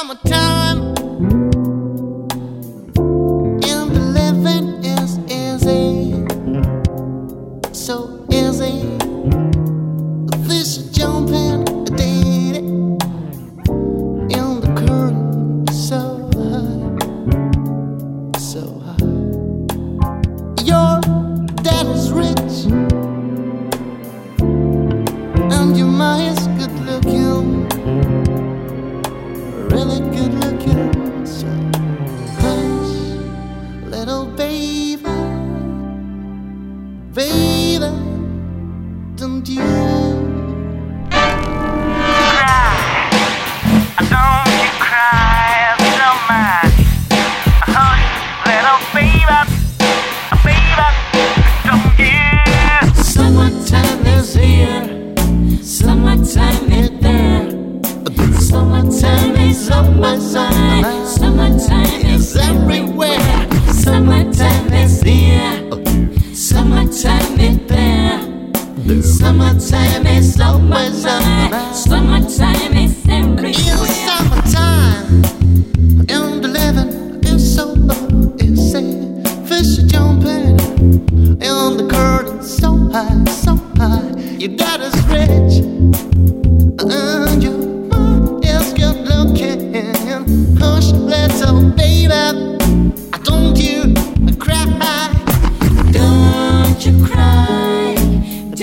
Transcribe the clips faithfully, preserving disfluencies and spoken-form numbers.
summertime, and the living is easy, so easy. The fish are jumping, did it, and the current is so high, so high. Your dad is rich, and your mom is good looking. Really good looking, so hush, little baby, baby, don't you? Cry, don't you cry so much, hush, little baby, baby, don't you? Summertime is here, summertime is there. Summertime is on my side. Summertime is everywhere. Summertime is here. Summertime is there. Summertime is on my side. Summertime is everywhere. It's summertime, and the living is so insane. Fish are jumping, and the curtain so high, so high. Your dad is rich, and you. Hush, little baby, don't you cry.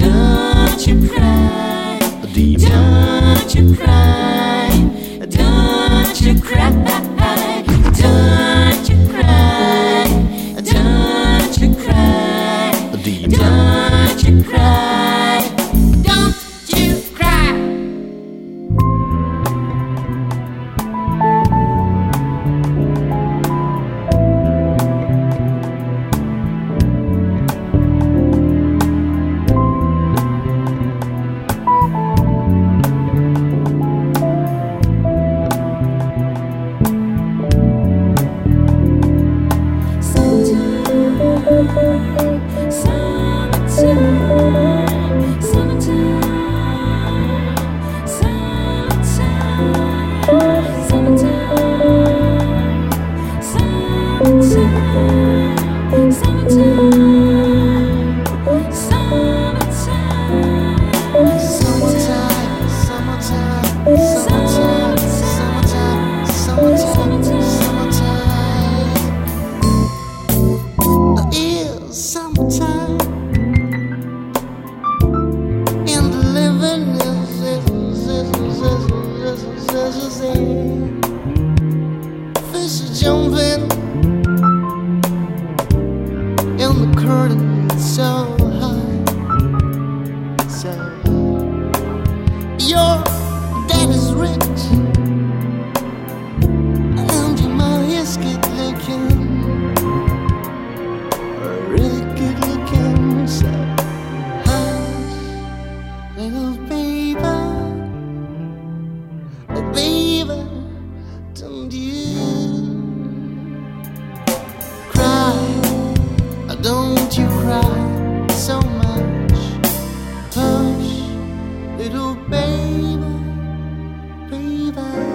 Don't you cry, don't you cry, don't you cry, don't you cry, don't you cry, don't you cry, don't you cry, don't you cry, don't you cry. Little baby, baby.